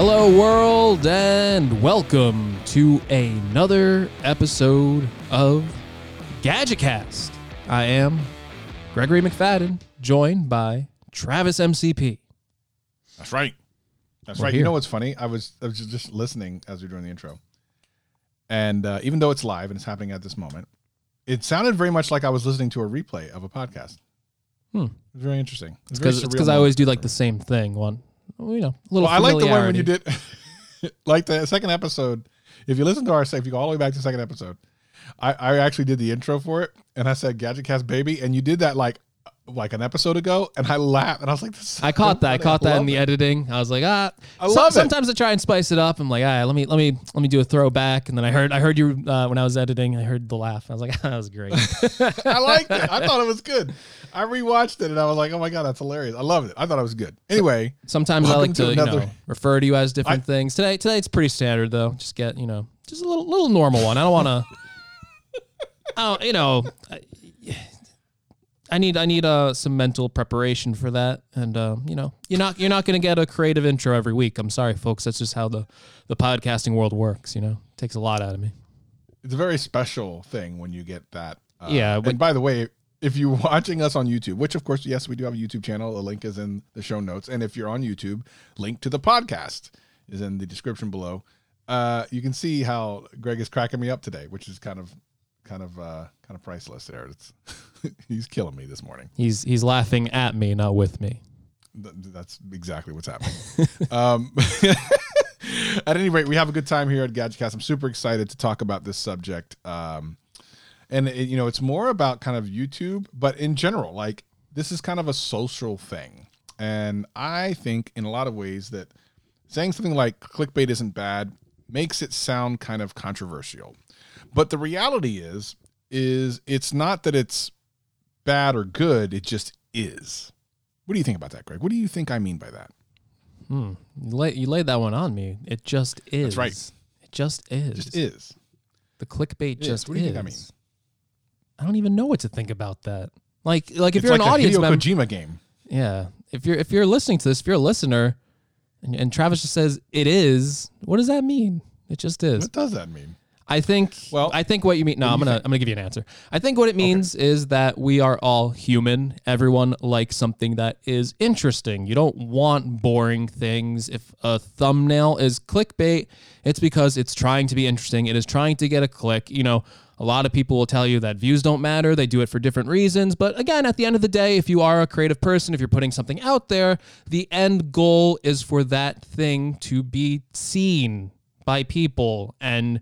Hello world and welcome to another episode of GadgetCast. I am Gregory McFadden, joined by Travis MCP. That's right. That's right. Here. You know what's funny? I was just listening as we were doing the intro. And even though it's live and it's happening at this moment, it sounded very much like I was listening to a replay of a podcast. Very interesting. It's because I always do like the same thing. I like the one when you did, like the second episode. If you go all the way back to the second episode, I actually did the intro for it, and I said "GadgetCast baby," and you did that like an episode ago, and I laughed, and I was like, "I caught that in the editing." I was like, Sometimes I try and spice it up. I'm like, let me do a throwback, and then I heard you when I was editing. I heard the laugh. I was like, that was great. I liked it. I thought it was good. I rewatched it and I was like, oh my God, that's hilarious. I loved it. I thought it was good. Anyway. Sometimes I like to refer to you as different things. Today it's pretty standard though. Just get, just a little normal one. I don't want to, I need some mental preparation for that. And, you're not going to get a creative intro every week. I'm sorry, folks. That's just how the podcasting world works. It takes a lot out of me. It's a very special thing when you get that. And by the way, if you're watching us on YouTube, which of course, yes, we do have a YouTube channel. The link is in the show notes. And if you're on YouTube, link to the podcast is in the description below. You can see how Greg is cracking me up today, which is kind of priceless there. He's killing me this morning. He's laughing at me, not with me. That's exactly what's happening. At any rate, we have a good time here at GadgetCast. I'm super excited to talk about this subject. And it's more about kind of YouTube, but in general, like this is kind of a social thing. And I think in a lot of ways that saying something like clickbait isn't bad makes it sound kind of controversial. But the reality is it's not that it's bad or good. It just is. What do you think about that, Greg? What do you think I mean by that? You laid that one on me. It just is. That's right. It just is. It just is. The clickbait just is. What do you think I mean? I don't even know what to think about that. Like if it's you're like an audience member, it's like a Hideo Kojima game. Yeah. If you're listening to this, if you're a listener, and Travis just says it is, what does that mean? It just is. What does that mean? I think what you mean. No, I'm gonna give you an answer. I think what it means is that we are all human. Everyone likes something that is interesting. You don't want boring things. If a thumbnail is clickbait, it's because it's trying to be interesting. It is trying to get a click. A lot of people will tell you that views don't matter. They do it for different reasons. But again, at the end of the day, if you are a creative person, if you're putting something out there, the end goal is for that thing to be seen by people. And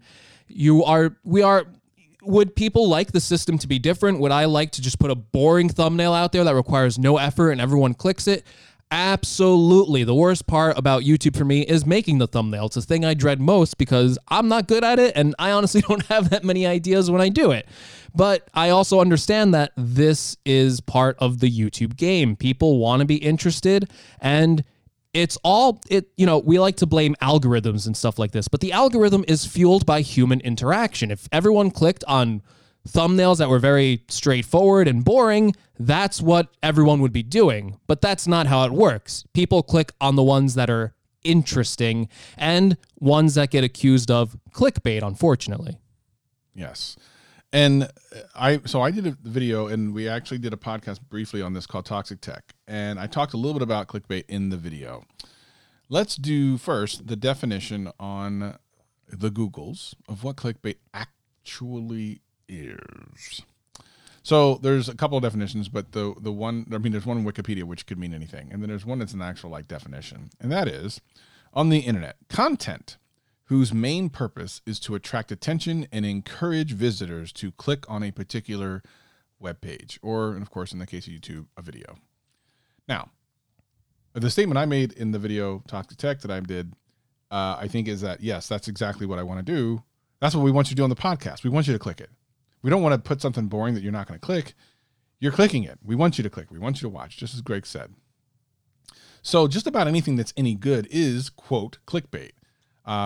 would people like the system to be different? Would I like to just put a boring thumbnail out there that requires no effort and everyone clicks it? Absolutely. The worst part about YouTube for me is making the thumbnail. It's the thing I dread most because I'm not good at it and I honestly don't have that many ideas when I do it. But I also understand that this is part of the YouTube game. People want to be interested, and we like to blame algorithms and stuff like this, but the algorithm is fueled by human interaction. If everyone clicked on thumbnails that were very straightforward and boring, that's what everyone would be doing. But that's not how it works. People click on the ones that are interesting and ones that get accused of clickbait, unfortunately. Yes. And I did a video, and we actually did a podcast briefly on this called Toxic Tech. And I talked a little bit about clickbait in the video. Let's do first the definition on the Googles of what clickbait actually is. So there's a couple of definitions, but there's one on Wikipedia which could mean anything, and then there's one that's an actual definition, and that is on the internet content whose main purpose is to attract attention and encourage visitors to click on a particular web page, or, and of course, in the case of YouTube, a video. Now, the statement I made in the video Toxic Tech that I did, I think is that yes, that's exactly what I want to do. That's what we want you to do on the podcast. We want you to click it. We don't want to put something boring that you're not going to click. You're clicking it. We want you to click. We want you to watch, just as Greg said. So just about anything that's any good is, quote, clickbait.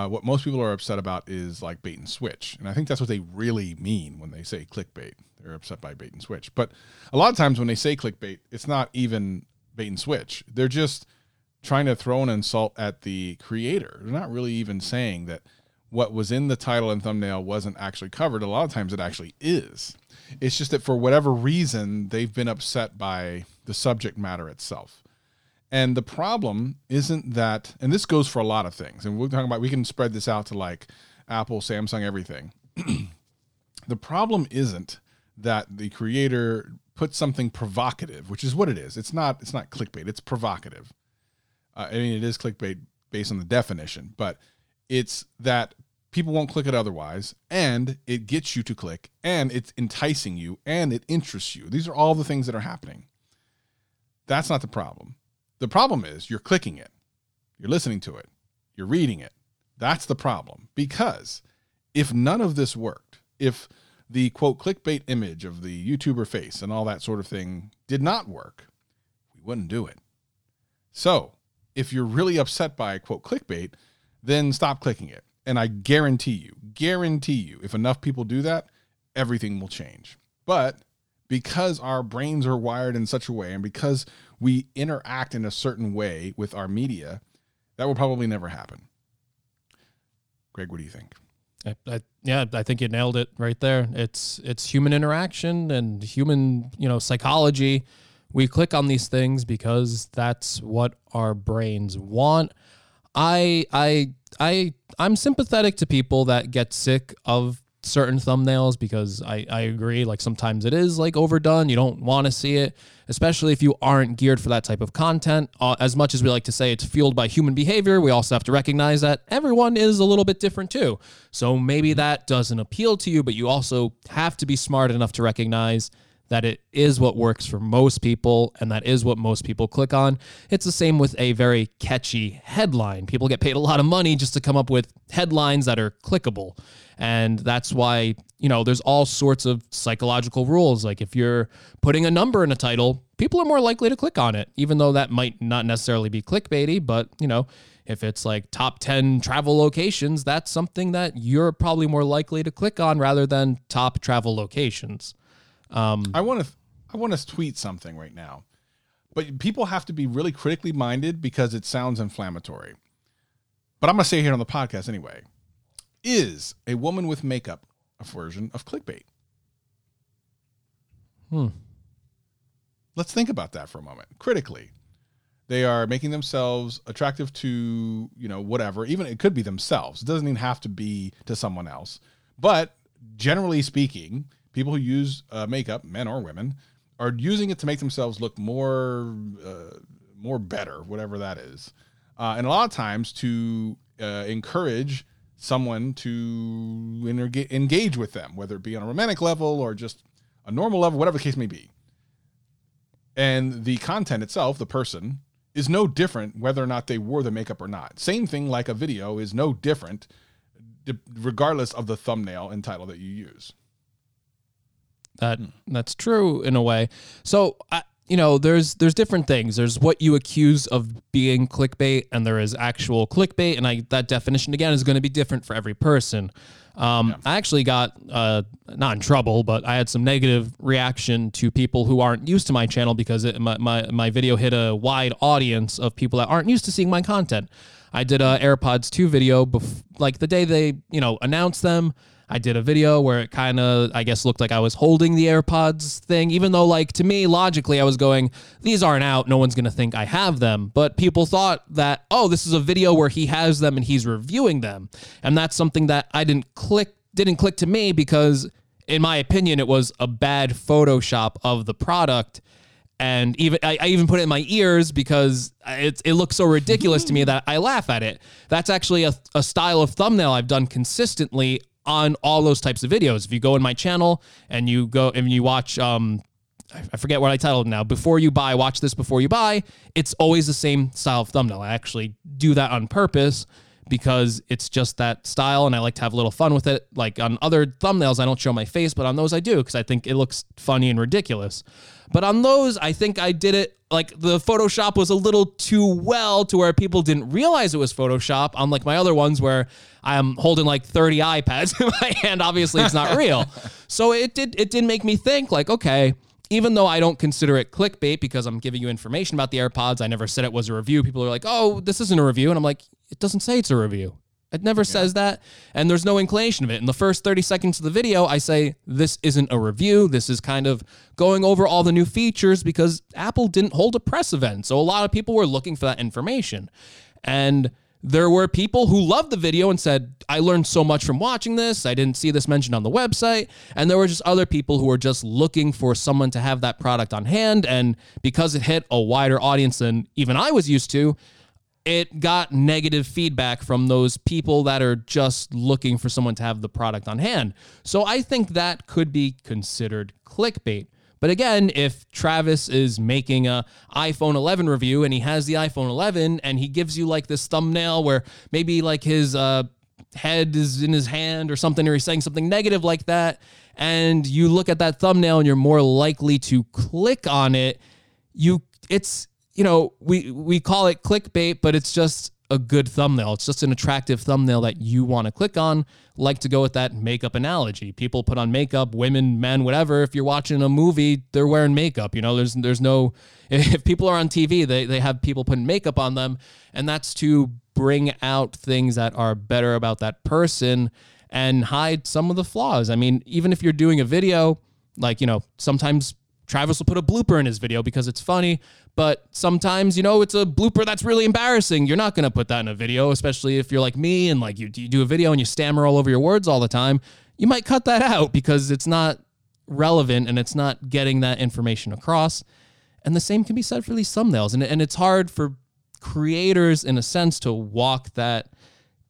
What most people are upset about is like bait and switch. And I think that's what they really mean when they say clickbait. They're upset by bait and switch. But a lot of times when they say clickbait, it's not even bait and switch. They're just trying to throw an insult at the creator. They're not really even saying that what was in the title and thumbnail wasn't actually covered. A lot of times it actually is. It's just that for whatever reason, they've been upset by the subject matter itself. And the problem isn't that, and this goes for a lot of things, and we're talking about, we can spread this out to like Apple, Samsung, everything. The problem isn't that the creator puts something provocative, which is what it is. It's not clickbait. It's provocative. I mean, it is clickbait based on the definition, but it's that people won't click it otherwise, and it gets you to click, and it's enticing you, and it interests you. These are all the things that are happening. That's not the problem. The problem is you're clicking it, you're listening to it, you're reading it. That's the problem, because if none of this worked, if the, quote, clickbait image of the YouTuber face and all that sort of thing did not work, we wouldn't do it. So if you're really upset by, quote, clickbait, then stop clicking it. And I guarantee you, if enough people do that, everything will change. But because our brains are wired in such a way, and because we interact in a certain way with our media, that will probably never happen. Greg, what do you think? I think you nailed it right there. It's human interaction and human, psychology. We click on these things because that's what our brains want. I'm sympathetic to people that get sick of certain thumbnails because I agree, like sometimes it is like overdone. You don't want to see it, especially if you aren't geared for that type of content. As much as we like to say it's fueled by human behavior, we also have to recognize that everyone is a little bit different too. So maybe that doesn't appeal to you, but you also have to be smart enough to recognize that it is what works for most people, and that is what most people click on. It's the same with a very catchy headline. People get paid a lot of money just to come up with headlines that are clickable. And that's why, there's all sorts of psychological rules. Like if you're putting a number in a title, people are more likely to click on it, even though that might not necessarily be clickbaity. But, if it's like top 10 travel locations, that's something that you're probably more likely to click on rather than top travel locations. I want to tweet something right now, but people have to be really critically minded because it sounds inflammatory, but I'm going to say here on the podcast anyway, is a woman with makeup a version of clickbait? Let's think about that for a moment. Critically, they are making themselves attractive to, whatever, even it could be themselves. It doesn't even have to be to someone else, but generally speaking, people who use makeup, men or women, are using it to make themselves look more better, whatever that is. And a lot of times to encourage someone to engage with them, whether it be on a romantic level or just a normal level, whatever the case may be. And the content itself, the person, is no different whether or not they wore the makeup or not. Same thing like a video is no different regardless of the thumbnail and title that you use. That's true in a way. So, there's different things. There's what you accuse of being clickbait, and there is actual clickbait. And that definition, again, is going to be different for every person. I actually got, not in trouble, but I had some negative reaction to people who aren't used to my channel because my video hit a wide audience of people that aren't used to seeing my content. I did a AirPods 2 video, like the day they, announced them. I did a video where it kind of, I guess, looked like I was holding the AirPods thing, even though, like, to me, logically, I was going, these aren't out. No one's going to think I have them. But people thought that, this is a video where he has them and he's reviewing them. And that's something that didn't click to me because, in my opinion, it was a bad Photoshop of the product. And even I even put it in my ears because it looks so ridiculous to me that I laugh at it. That's actually a style of thumbnail I've done consistently on all those types of videos. If you go in my channel and you go and you watch, I forget what I titled now, watch this before you buy, it's always the same style of thumbnail. I actually do that on purpose because it's just that style and I like to have a little fun with it. Like on other thumbnails, I don't show my face, but on those I do because I think it looks funny and ridiculous. But on those, I think I did it, like the Photoshop was a little too well to where people didn't realize it was Photoshop, unlike my other ones where I'm holding like 30 iPads in my hand. Obviously, it's not real. So it did make me think like, okay, even though I don't consider it clickbait because I'm giving you information about the AirPods. I never said it was a review. People are like, oh, this isn't a review. And I'm like, it doesn't say it's a review. It never says that. And there's no inclination of it. In the first 30 seconds of the video, I say, this isn't a review. This is kind of going over all the new features because Apple didn't hold a press event. So a lot of people were looking for that information. And there were people who loved the video and said, I learned so much from watching this. I didn't see this mentioned on the website. And there were just other people who were just looking for someone to have that product on hand. And because it hit a wider audience than even I was used to, it got negative feedback from those people that are just looking for someone to have the product on hand. So I think that could be considered clickbait. But again, if Travis is making a iPhone 11 review and he has the iPhone 11 and he gives you like this thumbnail where maybe like his head is in his hand or something, or he's saying something negative like that, and you look at that thumbnail and you're more likely to click on it, we call it clickbait, but it's just a good thumbnail. It's just an attractive thumbnail that you want to click on. Like to go with that makeup analogy. People put on makeup, women, men, whatever. If you're watching a movie, they're wearing makeup. You know, there's no, if people are on TV, they have people putting makeup on them, and that's to bring out things that are better about that person and hide some of the flaws. I mean, even if you're doing a video, like, you know, sometimes Travis will put a blooper in his video because it's funny, but sometimes, you know, it's a blooper that's really embarrassing. You're not going to put that in a video, especially if you're like me and like you do a video and you stammer all over your words all the time. You might cut that out because it's not relevant and it's not getting that information across. And the same can be said for these thumbnails. And it's hard for creators, in a sense, to walk that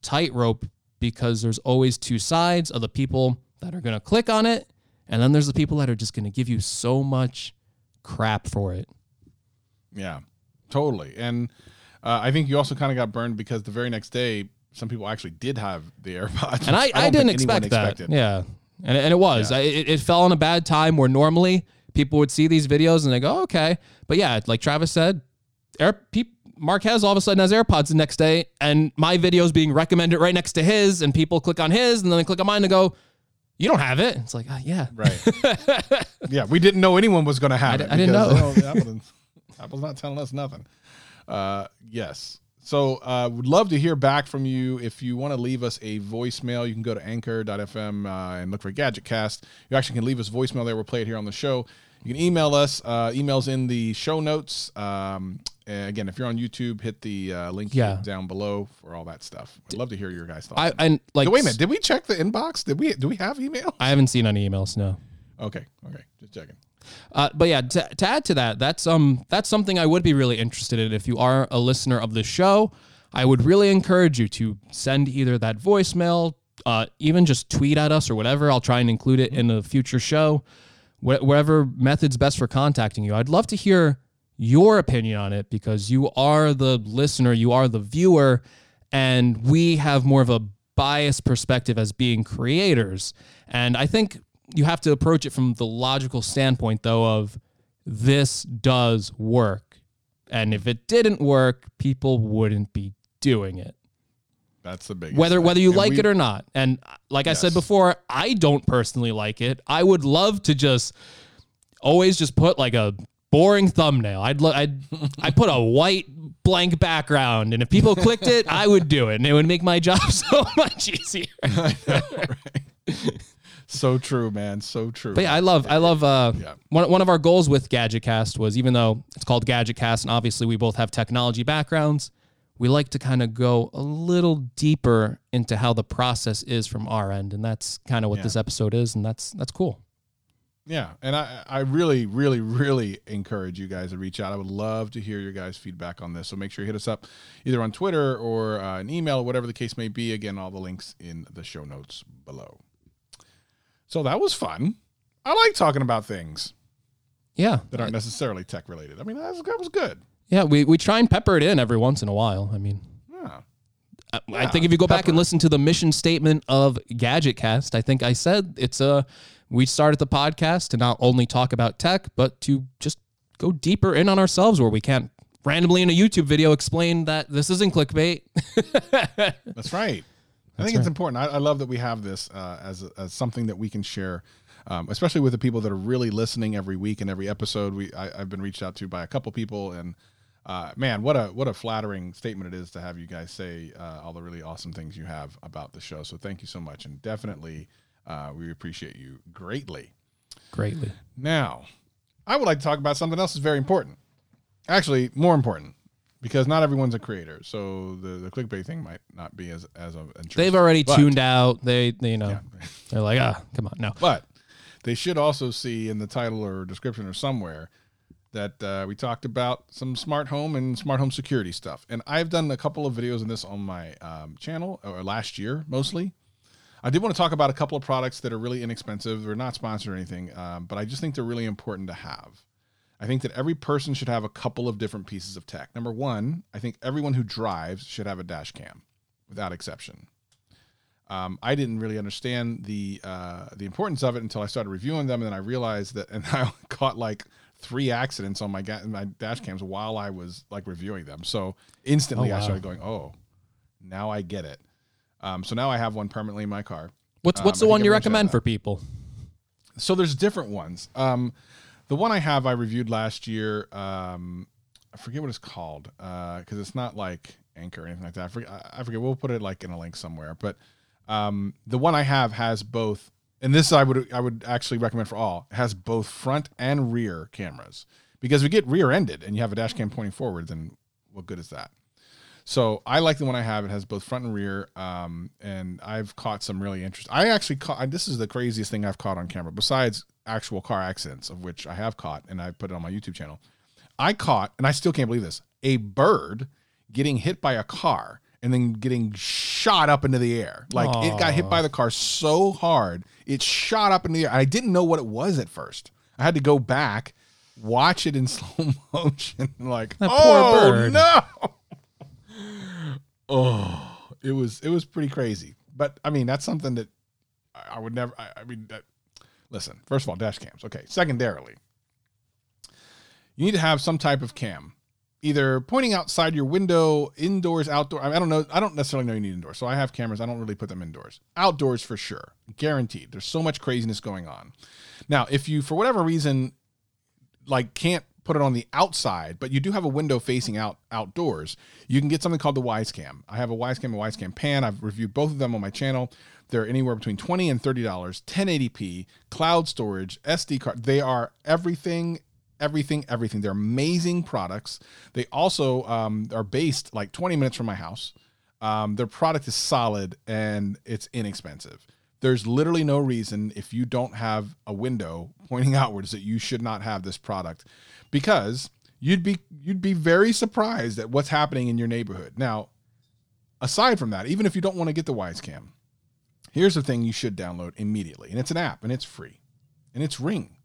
tightrope because there's always two sides of the people that are going to click on it. And then there's the people that are just going to give you so much crap for it. Yeah, totally. And I think you also kind of got burned because the very next day, some people actually did have the AirPods. And I didn't expect that. Yeah, and it was. Yeah. It fell on a bad time where normally people would see these videos and they go, oh, okay. But yeah, like Travis said, Marquez all of a sudden has AirPods the next day. And my video is being recommended right next to his. And people click on his and then they click on mine and go, you don't have it. It's like, oh, yeah. Right. Yeah, we didn't know anyone was going to have it. I didn't know. Apple's not telling us nothing. Yes. So would love to hear back from you. If you want to leave us a voicemail, you can go to anchor.fm and look for GadgetCast. You actually can leave us voicemail there. We'll play it here on the show. You can email us. Email's in the show notes. Again, if you're on YouTube, hit the link down below for all that stuff. I'd love to hear your guys' thoughts. Wait a minute. Did we check the inbox? Do we have email? I haven't seen any emails, no. Okay. Just checking. But yeah, to add to that, that's something I would be really interested in. If you are a listener of the show, I would really encourage you to send either that voicemail, even just tweet at us or whatever. I'll try and include it in a future show. Whatever method's best for contacting you. I'd love to hear your opinion on it because you are the listener, you are the viewer, and we have more of a biased perspective as being creators. And I think you have to approach it from the logical standpoint, though, of this does work. And if it didn't work, people wouldn't be doing it. That's the biggest. Whether you like it or not. And like I said before, I don't personally like it. I would love to just always just put like a boring thumbnail. I put a white blank background, and if people clicked it, I would do it, and it would make my job so much easier. I know, right? So true, man. So true. But yeah, I love. One of our goals with GadgetCast was, even though it's called GadgetCast, and obviously we both have technology backgrounds, we like to kind of go a little deeper into how the process is from our end. And that's kind of what this episode is. And that's cool. Yeah. And I really, really, really encourage you guys to reach out. I would love to hear your guys' feedback on this. So make sure you hit us up either on Twitter or an email, whatever the case may be. Again, all the links in the show notes below. So that was fun. I like talking about things. Yeah. That aren't necessarily tech related. I mean, that was good. Yeah, we try and pepper it in every once in a while. I mean, I think if you go back and listen to the mission statement of GadgetCast, I think I said we started the podcast to not only talk about tech, but to just go deeper in on ourselves where we can't randomly in a YouTube video explain that this isn't clickbait. That's right. I think it's important. I love that we have this as something that we can share especially with the people that are really listening every week and every episode. I've been reached out to by a couple people, and man, what a flattering statement it is to have you guys say all the really awesome things you have about the show. So thank you so much, and definitely we appreciate you greatly. Greatly. Now, I would like to talk about something else that's very important. Actually, more important, because not everyone's a creator, so the clickbait thing might not be as of interest. They've already tuned out. They they're like, come on, no. But they should also see in the title or description or somewhere that we talked about some smart home and smart home security stuff. And I've done a couple of videos on this on my channel, or last year mostly. I did want to talk about a couple of products that are really inexpensive. They're not sponsored or anything, but I just think they're really important to have. I think that every person should have a couple of different pieces of tech. Number one, I think everyone who drives should have a dash cam, without exception. I didn't really understand the importance of it until I started reviewing them, and then I realized that, and I caught like 3 accidents on my dash cams while I was like reviewing them. So instantly I started going, oh, now I get it. So now I have one permanently in my car. What's the one you recommend for people? So there's different ones. The one I have, I reviewed last year. I forget what it's called, because it's not like Anchor or anything like that. I forget. We'll put it like in a link somewhere. But the one I have has both. And this I would actually recommend for all. It has both front and rear cameras, because if you get rear-ended and you have a dash cam pointing forward, then what good is that? So I like the one I have. It has both front and rear, and I've caught some really interesting. I actually caught, this is the craziest thing I've caught on camera, besides actual car accidents, of which I have caught, and I put it on my YouTube channel. I caught, and I still can't believe this, a bird getting hit by a car and then getting shot up into the air. Like, It got hit by the car so hard, it shot up into the air. I didn't know what it was at first. I had to go back, watch it in slow motion, like, that poor bird. No! Oh, it was pretty crazy. But I mean, that's something that I would never, listen, first of all, dash cams. Okay. Secondarily, you need to have some type of cam, either pointing outside your window, indoors, outdoor. I don't know. I don't necessarily know you need indoors. So I have cameras. I don't really put them indoors, outdoors for sure. Guaranteed. There's so much craziness going on. Now, if you, for whatever reason, like can't put it on the outside, but you do have a window facing outdoors, you can get something called the Wyze Cam. I have a Wyze Cam and Wyze Cam Pan. I've reviewed both of them on my channel. They're anywhere between $20 and $30, 1080p, cloud storage, SD card. They are everything. They're amazing products. They also are based like 20 minutes from my house. Their product is solid and it's inexpensive. There's literally no reason, if you don't have a window pointing outwards, that you should not have this product, because you'd be very surprised at what's happening in your neighborhood. Now, aside from that, even if you don't want to get the Wyze Cam, here's the thing you should download immediately. And it's an app, and it's free, and it's Ring.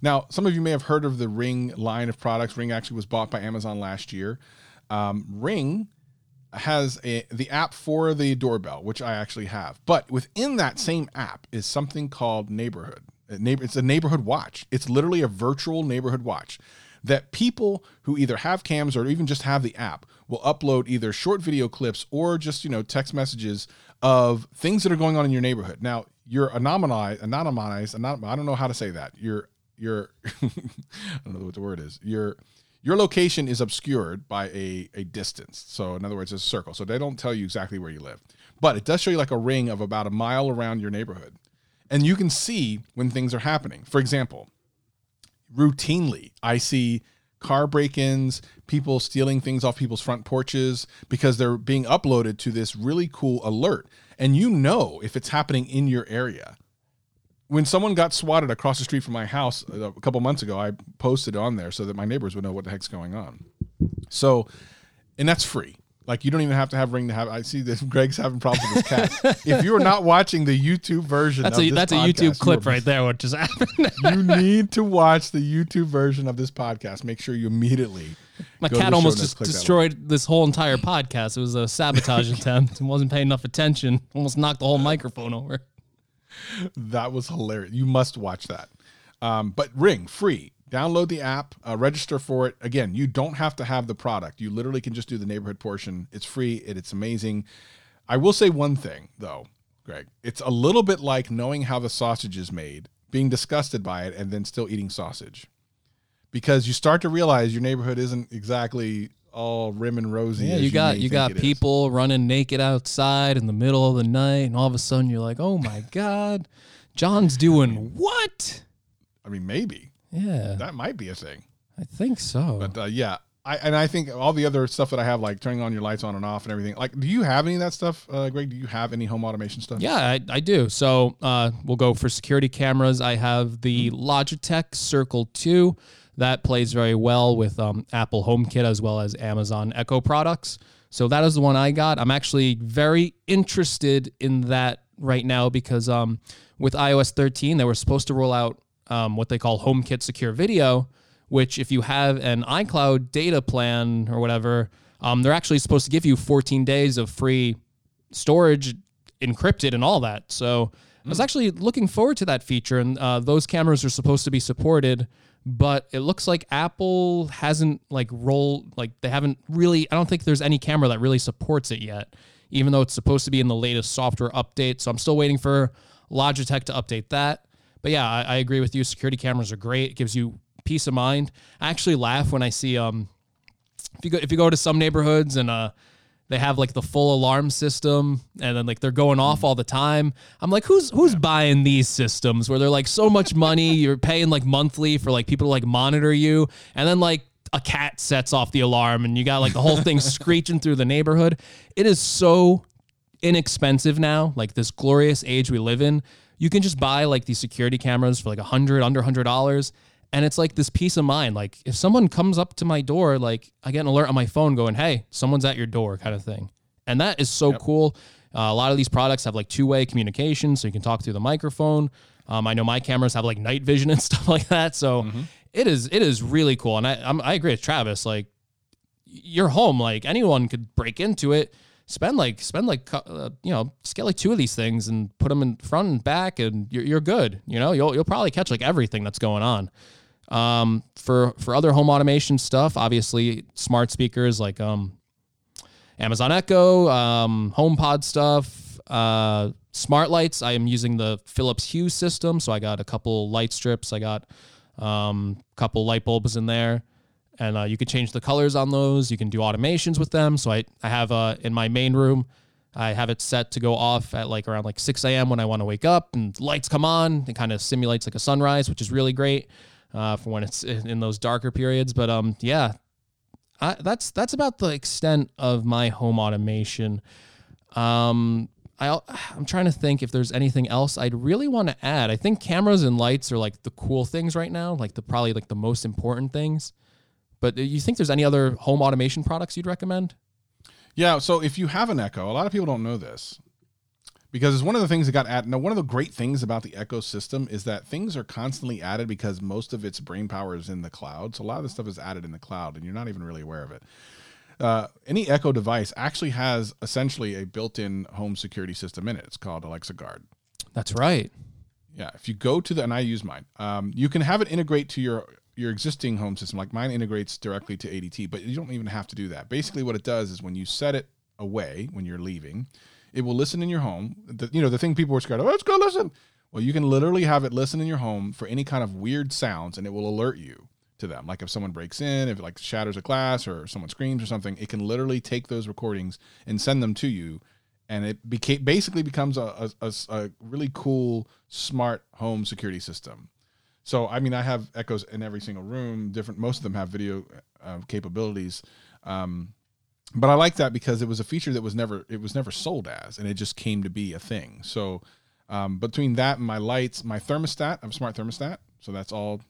Now, some of you may have heard of the Ring line of products. Ring actually was bought by Amazon last year. Ring has the app for the doorbell, which I actually have. But within that same app is something called Neighborhood. It's a neighborhood watch. It's literally a virtual neighborhood watch that people who either have cams or even just have the app will upload either short video clips or just, text messages of things that are going on in your neighborhood. Now, you're anonymized, I don't know how to say that. You're I don't know what the word is. Your location is obscured by a distance. So in other words, it's a circle. So they don't tell you exactly where you live, but it does show you like a ring of about a mile around your neighborhood. And you can see when things are happening. For example, routinely, I see car break-ins, people stealing things off people's front porches because they're being uploaded to this really cool alert. And if it's happening in your area. When someone got swatted across the street from my house a couple months ago, I posted on there so that my neighbors would know what the heck's going on. So, and that's free. Like, you don't even have to have Ring to have. I see that Greg's having problems with his cat. If you're not watching the YouTube version of this podcast. That's a YouTube clip right there, what just happened. You need to watch the YouTube version of this podcast. Make sure you immediately. My cat almost just destroyed this whole entire podcast. It was a sabotage attempt and wasn't paying enough attention. Almost knocked the whole microphone over. That was hilarious. You must watch that. But Ring, free. Download the app, register for it. Again, you don't have to have the product. You literally can just do the neighborhood portion. It's free. It's amazing. I will say one thing, though, Greg. It's a little bit like knowing how the sausage is made being disgusted by it, and then still eating sausage. Because you start to realize your neighborhood isn't exactly all rim and rosy. Yeah, you got people running naked outside in the middle of the night, and all of a sudden you're like, oh my God, John's doing what? I mean, maybe. Yeah. That might be a thing. I think so. But yeah. I think all the other stuff that I have, like turning on your lights on and off and everything, like, do you have any of that stuff, Greg? Do you have any home automation stuff? Yeah, I do. So we'll go for security cameras. I have the Logitech Circle 2. That plays very well with Apple HomeKit as well as Amazon Echo products. So that is the one I got. I'm actually very interested in that right now because with iOS 13, they were supposed to roll out what they call HomeKit Secure Video, which if you have an iCloud data plan or whatever, they're actually supposed to give you 14 days of free storage, encrypted and all that. So I was actually looking forward to that feature, and those cameras are supposed to be supported, but it looks like Apple hasn't they haven't really, I don't think there's any camera that really supports it yet, even though it's supposed to be in the latest software update. So I'm still waiting for Logitech to update that. But yeah, I agree with you. Security cameras are great. It gives you peace of mind. I actually laugh when I see if you go to some neighborhoods and they have like the full alarm system and then like they're going off all the time. I'm like, who's buying these systems where they're like so much money you're paying like monthly for like people to like monitor you, and then like a cat sets off the alarm and you got like the whole thing screeching through the neighborhood. It is so inexpensive now, like this glorious age we live in. You can just buy like these security cameras for like under $100. And it's like this peace of mind. Like if someone comes up to my door, like I get an alert on my phone going, hey, someone's at your door kind of thing. And that is so cool. A lot of these products have like two-way communication, so you can talk through the microphone. I know my cameras have like night vision and stuff like that. So it is really cool. And I agree with Travis. Like your home, like anyone could break into it, just get like two of these things and put them in front and back, and you're good. You know, you'll probably catch like everything that's going on. For other home automation stuff, obviously smart speakers like Amazon Echo, HomePod stuff, smart lights. I am using the Philips Hue system, so I got a couple light strips. I got a couple light bulbs in there. And you can change the colors on those. You can do automations with them. So I have in my main room, I have it set to go off at like around like 6 a.m. when I want to wake up, and lights come on. It kind of simulates like a sunrise, which is really great for when it's in those darker periods. But that's about the extent of my home automation. I'm trying to think if there's anything else I'd really want to add. I think cameras and lights are like the cool things right now, like probably the most important things. But do you think there's any other home automation products you'd recommend? Yeah. So if you have an Echo, a lot of people don't know this because it's one of the things that got added. Now, one of the great things about the Echo system is that things are constantly added because most of its brain power is in the cloud. So a lot of this stuff is added in the cloud and you're not even really aware of it. Any Echo device actually has essentially a built-in home security system in it. It's called Alexa Guard. That's right. Yeah. If you go to and I use mine, you can have it integrate to your existing home system. Like mine integrates directly to ADT, but you don't even have to do that. Basically what it does is when you set it away, when you're leaving, it will listen in your home. The thing people were scared of, let's go listen. Well, you can literally have it listen in your home for any kind of weird sounds and it will alert you to them. Like if someone breaks in, if it like shatters a glass or someone screams or something, it can literally take those recordings and send them to you. And it basically becomes a really cool, smart home security system. So, I mean, I have Echoes in every single room. Most of them have video capabilities. But I like that because it was a feature that was never sold as, and it just came to be a thing. So between that and my lights, my thermostat, I have a smart thermostat. So that's all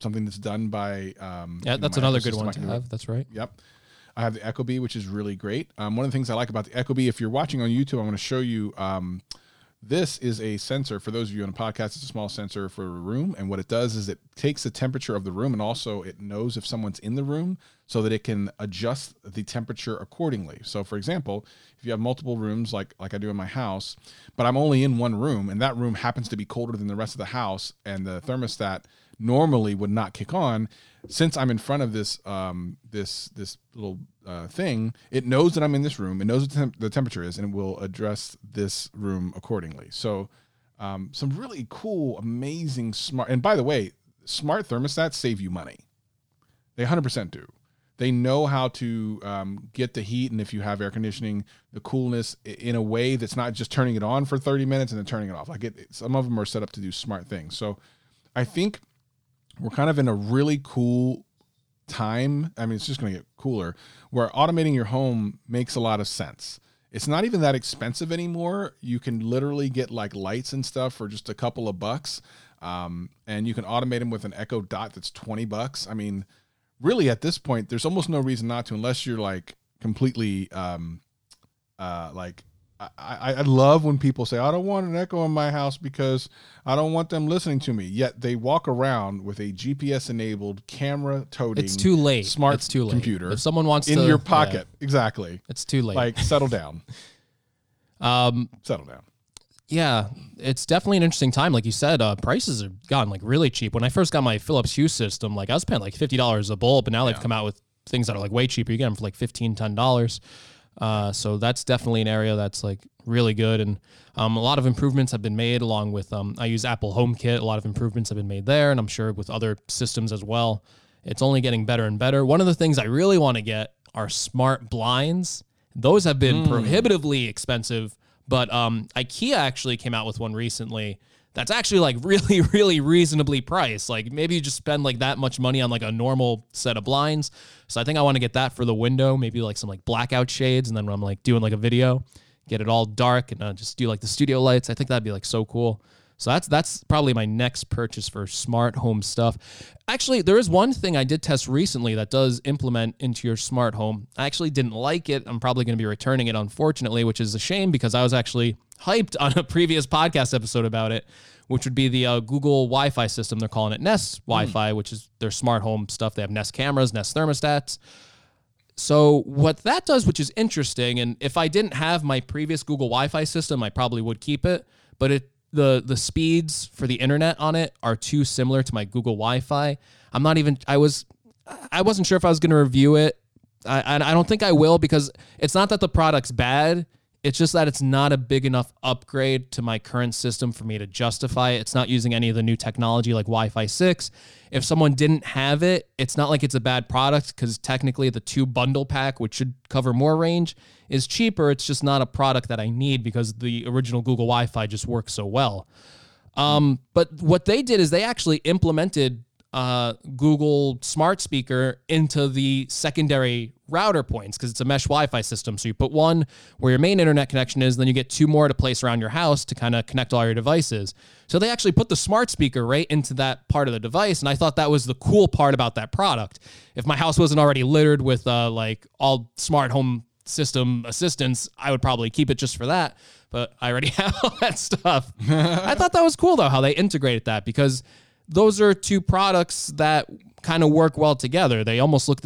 something that's done by... that's another good one to have. That's right. Yep. I have the Ecobee, which is really great. One of the things I like about the Ecobee, if you're watching on YouTube, I want to show you... this is a sensor. For those of you on a podcast, it's a small sensor for a room. And what it does is it takes the temperature of the room, and also it knows if someone's in the room so that it can adjust the temperature accordingly. So, for example, if you have multiple rooms like I do in my house, but I'm only in one room and that room happens to be colder than the rest of the house and the thermostat normally would not kick on, since I'm in front of this this little thing, it knows that I'm in this room. It knows what the temperature is, and it will address this room accordingly. So Some really cool, amazing, smart. And by the way, smart thermostats save you money. They 100% do. They know how to get the heat, and if you have air conditioning, the coolness in a way that's not just turning it on for 30 minutes and then turning it off. Like some of them are set up to do smart things. So I think we're kind of in a really cool time. I mean, it's just going to get cooler, where automating your home makes a lot of sense. It's not even that expensive anymore. You can literally get like lights and stuff for just a couple of bucks, and you can automate them with an Echo Dot that's $20. I mean, really at this point, there's almost no reason not to, unless you're like completely I love when people say, I don't want an Echo in my house because I don't want them listening to me. Yet they walk around with a GPS-enabled camera-toting smart computer. If someone wants in your pocket, yeah. Exactly. It's too late. Like, settle down. Settle down. Yeah, it's definitely an interesting time. Like you said, prices have gotten like really cheap. When I first got my Philips Hue system, like I was paying like $50 a bulb, but now they've come out with things that are like way cheaper. You get them for like $15, $10. So that's definitely an area that's like really good. And, a lot of improvements have been made along with, I use Apple HomeKit. A lot of improvements have been made there, and I'm sure with other systems as well. It's only getting better and better. One of the things I really want to get are smart blinds. Those have been prohibitively expensive, but, IKEA actually came out with one recently that's actually like really, really reasonably priced. Like maybe you just spend like that much money on like a normal set of blinds. So I think I want to get that for the window, maybe like some like blackout shades. And then when I'm like doing like a video, get it all dark and just do like the studio lights. I think that'd be like so cool. So that's probably my next purchase for smart home stuff. Actually, there is one thing I did test recently that does implement into your smart home. I actually didn't like it. I'm probably going to be returning it, unfortunately, which is a shame because I was actually hyped on a previous podcast episode about it, which would be the Google Wi-Fi system. They're calling it Nest Wi-Fi, which is their smart home stuff. They have Nest cameras, Nest thermostats. So what that does, which is interesting, and if I didn't have my previous Google Wi-Fi system, I probably would keep it, but the speeds for the internet on it are too similar to my Google Wi-Fi. I wasn't sure if I was going to review it. I don't think I will, because it's not that the product's bad. It's just that it's not a big enough upgrade to my current system for me to justify it. It's not using any of the new technology like Wi-Fi 6. If someone didn't have it, it's not like it's a bad product, because technically the 2 bundle pack, which should cover more range, is cheaper. It's just not a product that I need because the original Google Wi-Fi just works so well. But what they did is they actually implemented Google Smart Speaker into the secondary router points, because it's a mesh Wi-Fi system. So you put one where your main internet connection is, then you get 2 more to place around your house to kind of connect all your devices. So they actually put the smart speaker right into that part of the device, and I thought that was the cool part about that product. If my house wasn't already littered with like all smart home system assistants, I would probably keep it just for that. But I already have all that stuff. I thought that was cool though, how they integrated that, because those are 2 products that kind of work well together. They almost look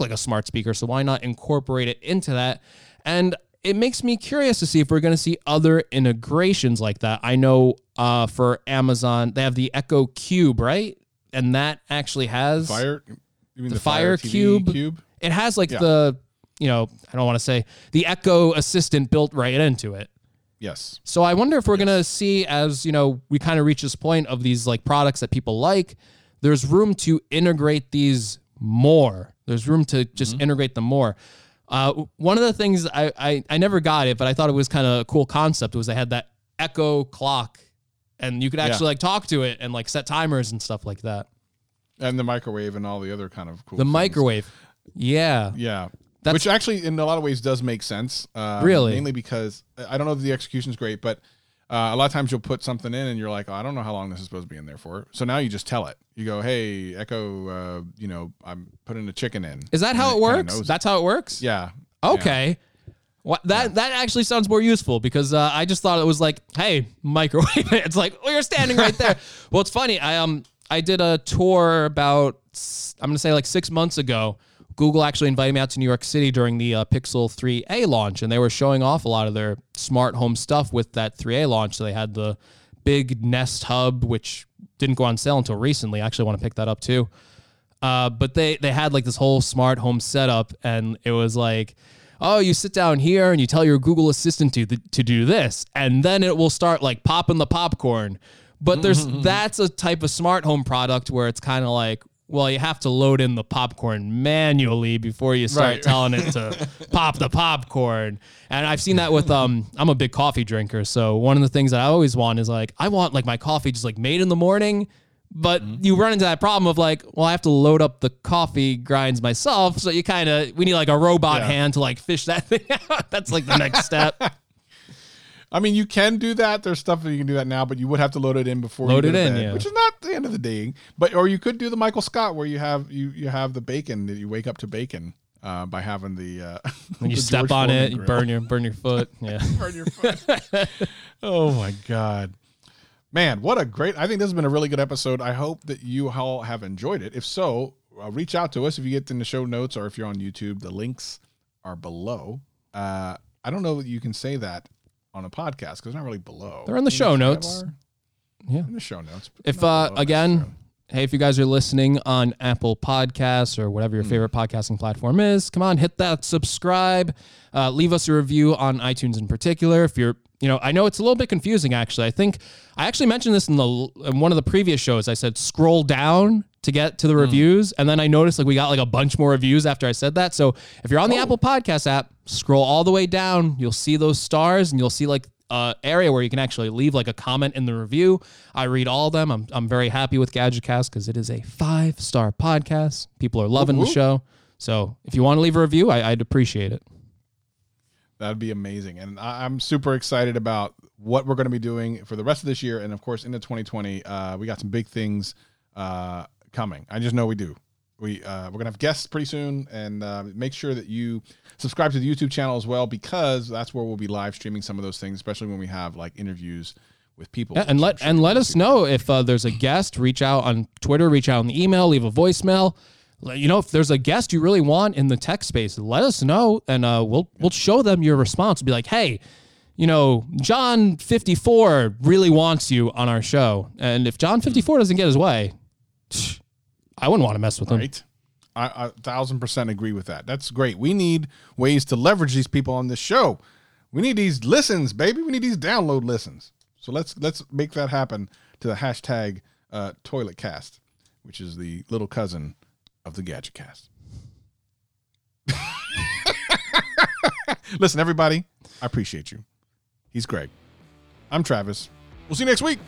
like a smart speaker, so why not incorporate it into that? And it makes me curious to see if we're going to see other integrations like that. I know for Amazon, they have the Echo Cube, right? And that actually has Fire. You mean the Fire TV Cube? It has like the, I don't want to say the Echo Assistant built right into it. Yes. So I wonder if we're going to see, as, we kind of reach this point of these like products that people like, there's room to integrate these more. There's room to just integrate them more. One of the things I never got it, but I thought it was kind of a cool concept, was they had that Echo clock, and you could actually like talk to it and like set timers and stuff like that. And the microwave and all the other kind of cool things. Microwave. Yeah. Yeah. Which actually, in a lot of ways, does make sense. Really? Mainly because, I don't know if the execution's great, but a lot of times you'll put something in and you're like, I don't know how long this is supposed to be in there for. So now you just tell it. You go, hey, Echo, I'm putting a chicken in. Is that how it works? That's how it works? Yeah. Okay. Yeah. Well, that actually sounds more useful, because I just thought it was like, hey, microwave it. It's like, well, you're standing right there. Well, it's funny. I did a tour about, I'm going to say like 6 months ago. Google actually invited me out to New York City during the Pixel 3A launch, and they were showing off a lot of their smart home stuff with that 3A launch. So they had the big Nest Hub, which didn't go on sale until recently. I actually want to pick that up too. But they had like this whole smart home setup, and it was like, oh, you sit down here and you tell your Google Assistant to do this, and then it will start like popping the popcorn. But there's that's a type of smart home product where it's kind of like, well, you have to load in the popcorn manually before you start telling it to pop the popcorn. And I've seen that with, I'm a big coffee drinker. So one of the things that I always want is like, I want like my coffee just like made in the morning. But you run into that problem of like, well, I have to load up the coffee grinds myself. So we need like a robot hand to like fish that thing out. That's like the next step. I mean, you can do that. There's stuff that you can do that now, but you would have to load it in before you go to bed, which is not the end of the day. But or you could do the Michael Scott where you have the bacon that you wake up to bacon by having the when you step on it, you burn your foot. Yeah, burn your foot. Oh my God, man, what a great! I think this has been a really good episode. I hope that you all have enjoyed it. If so, reach out to us if you get in the show notes or if you're on YouTube. The links are below. I don't know that you can say that on a podcast because it's not really below. They're in the show notes. Yeah. In the show notes. If, again, hey, if you guys are listening on Apple Podcasts or whatever your favorite podcasting platform is, come on, hit that subscribe. Leave us a review on iTunes in particular. If you're, I know it's a little bit confusing, actually. I think I actually mentioned this in one of the previous shows. I said, scroll down to get to the reviews. And then I noticed like we got like a bunch more reviews after I said that. So if you're on the Apple Podcast app, scroll all the way down. You'll see those stars and you'll see like area where you can actually leave like a comment in the review. I read all of them. I'm very happy with GadgetCast because it is a 5-star podcast. People are loving the show. So if you want to leave a review, I'd appreciate it. That'd be amazing. And I'm super excited about what we're going to be doing for the rest of this year. And of course, into 2020, we got some big things coming. I just know we do. We're gonna have guests pretty soon, and make sure that you subscribe to the YouTube channel as well, because that's where we'll be live streaming some of those things, especially when we have like interviews with people. Yeah, and let us know if there's a guest. Reach out on Twitter, reach out on the email, leave a voicemail. If there's a guest you really want in the tech space, let us know, and we'll show them your response. We'll be like, hey, John 54 really wants you on our show, and if John 54 doesn't get his way, I wouldn't want to mess with them. Right. I 1,000% agree with that. That's great. We need ways to leverage these people on this show. We need these listens, baby. We need these download listens. So let's make that happen to the hashtag ToiletCast, which is the little cousin of the GadgetCast. Listen, everybody, I appreciate you. He's Greg. I'm Travis. We'll see you next week.